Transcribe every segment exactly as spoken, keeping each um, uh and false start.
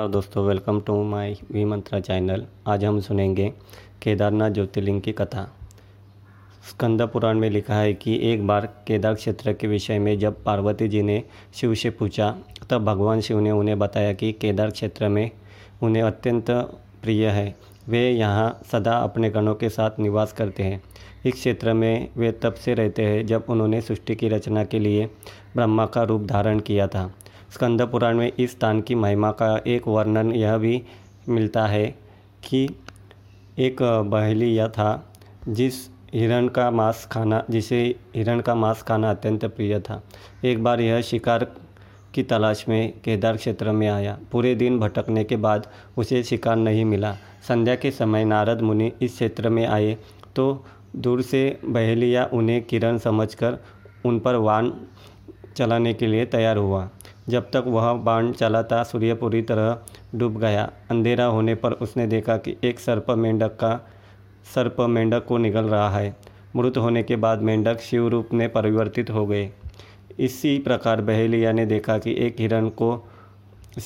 नमस्कार दोस्तों, welcome to my V Mantra channel. आज हम सुनेंगे केदारनाथ ज्योतिर्लिंग की कथा। स्कंद पुराण में लिखा है कि एक बार केदार क्षेत्र के विषय में जब पार्वती जी ने शिव से पूछा तब भगवान शिव ने उन्हें बताया कि केदार क्षेत्र में उन्हें अत्यंत प्रिय है। वे यहाँ सदा अपने गणों के साथ निवास करते हैं। इस क्षेत्र में वे तब से रहते हैं जब उन्होंने सृष्टि की रचना के लिए ब्रह्मा का रूप धारण किया था। स्कंद पुराण में इस स्थान की महिमा का एक वर्णन यह भी मिलता है कि एक बहेलिया था जिस हिरण का मांस खाना जिसे हिरण का मांस खाना अत्यंत प्रिय था। एक बार यह शिकार की तलाश में केदार क्षेत्र में आया। पूरे दिन भटकने के बाद उसे शिकार नहीं मिला। संध्या के समय नारद मुनि इस क्षेत्र में आए तो दूर से बहेलिया उन्हें किरण समझकर उन पर बाण चलाने के लिए तैयार हुआ। जब तक वह बाण चलाता सूर्य पूरी तरह डूब गया। अंधेरा होने पर उसने देखा कि एक सर्प मेंढक का सर्प मेंढक को निगल रहा है। मृत होने के बाद मेंढक शिव रूप में परिवर्तित हो गए। इसी प्रकार बहेलिया ने देखा कि एक हिरण को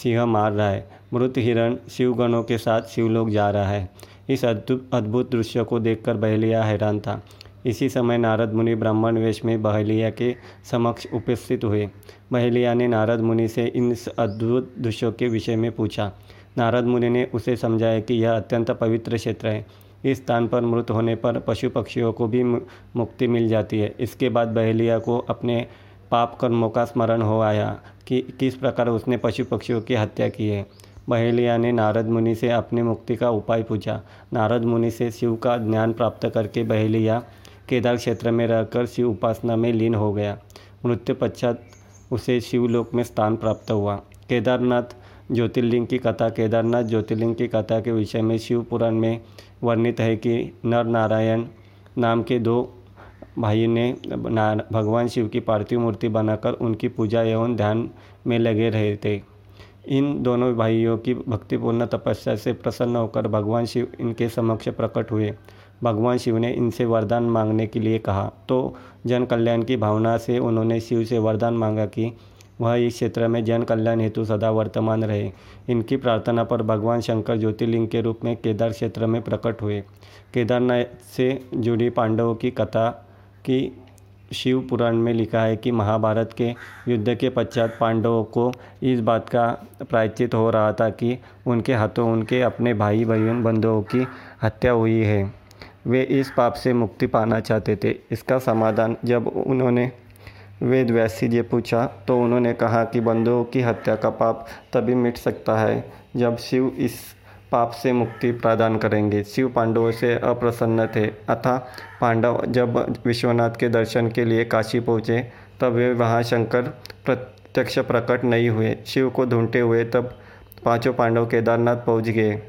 सिंह मार रहा है। मृत हिरण शिवगणों के साथ शिवलोक जा रहा है। इस अद्भुत दृश्य को देखकर बहेलिया हैरान था। इसी समय नारद मुनि ब्राह्मण वेश में बहेलिया के समक्ष उपस्थित हुए। बहेलिया ने नारद मुनि से इन अद्भुत दृश्यों के विषय में पूछा। नारद मुनि ने उसे समझाया कि यह अत्यंत पवित्र क्षेत्र है। इस स्थान पर मृत होने पर पशु पक्षियों को भी मुक्ति मिल जाती है। इसके बाद बहेलिया को अपने पाप कर्मों का स्मरण हो आया कि किस प्रकार उसने पशु पक्षियों की हत्या की है। बहेलिया ने नारद मुनि से अपनी मुक्ति का उपाय पूछा। नारद मुनि से शिव का ज्ञान प्राप्त करके बहेलिया केदार क्षेत्र में रहकर शिव उपासना में लीन हो गया। मृत्यु पश्चात उसे शिवलोक में स्थान प्राप्त हुआ। केदारनाथ ज्योतिर्लिंग की कथा। केदारनाथ ज्योतिर्लिंग की कथा के विषय में शिव पुराण में वर्णित है कि नर नारायण नाम के दो भाई ने भगवान शिव की पार्थिव मूर्ति बनाकर उनकी पूजा एवं ध्यान में लगे रहे थे। इन दोनों भाइयों की भक्तिपूर्ण तपस्या से प्रसन्न होकर भगवान शिव इनके समक्ष प्रकट हुए। भगवान शिव ने इनसे वरदान मांगने के लिए कहा तो जन कल्याण की भावना से उन्होंने शिव से वरदान मांगा कि वह इस क्षेत्र में जन कल्याण हेतु सदा वर्तमान रहे। इनकी प्रार्थना पर भगवान शंकर ज्योतिर्लिंग के रूप में केदार क्षेत्र में प्रकट हुए। केदारनाथ से जुड़ी पांडवों की कथा की शिव पुराण में लिखा है कि महाभारत के युद्ध के पश्चात पांडवों को इस बात का प्रायश्चित हो रहा था कि उनके हाथों उनके अपने भाई बहन बंधुओं की हत्या हुई है। वे इस पाप से मुक्ति पाना चाहते थे। इसका समाधान जब उन्होंने वेदव्यास जी से पूछा तो उन्होंने कहा कि बंधुओं की हत्या का पाप तभी मिट सकता है जब शिव इस पाप से मुक्ति प्रदान करेंगे। शिव पांडवों से अप्रसन्न थे, अतः पांडव जब विश्वनाथ के दर्शन के लिए काशी पहुँचे तब वे वहाँ शंकर प्रत्यक्ष प्रकट नहीं हुए। शिव को ढूंढते हुए तब पांचों पांडव केदारनाथ पहुँच गए।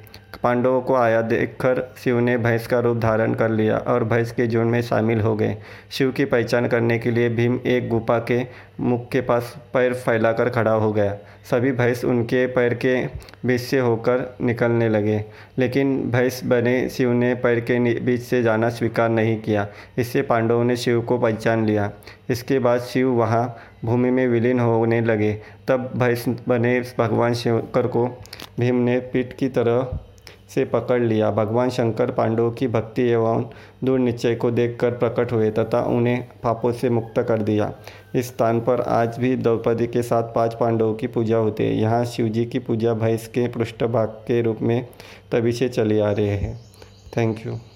पांडवों को आया देखकर शिव ने भैंस का रूप धारण कर लिया और भैंस के झुंड में शामिल हो गए। शिव की पहचान करने के लिए भीम एक गुफा के मुख के पास पैर फैलाकर खड़ा हो गया। सभी भैंस उनके पैर के बीच से होकर निकलने लगे, लेकिन भैंस बने शिव ने पैर के बीच से जाना स्वीकार नहीं किया। इससे पांडवों ने शिव को पहचान लिया। इसके बाद शिव वहाँ भूमि में विलीन होने लगे। तब भैंस बने भगवान शंकर को भीम ने पीठ की तरह से पकड़ लिया। भगवान शंकर पांडवों की भक्ति एवं दृढ़ निश्चय को देखकर प्रकट हुए तथा उन्हें पापों से मुक्त कर दिया। इस स्थान पर आज भी द्रौपदी के साथ पांच पांडवों की पूजा होती है। यहाँ शिवजी की पूजा भैंस के पृष्ठभाग के रूप में तभी से चली आ रही है। Thank you.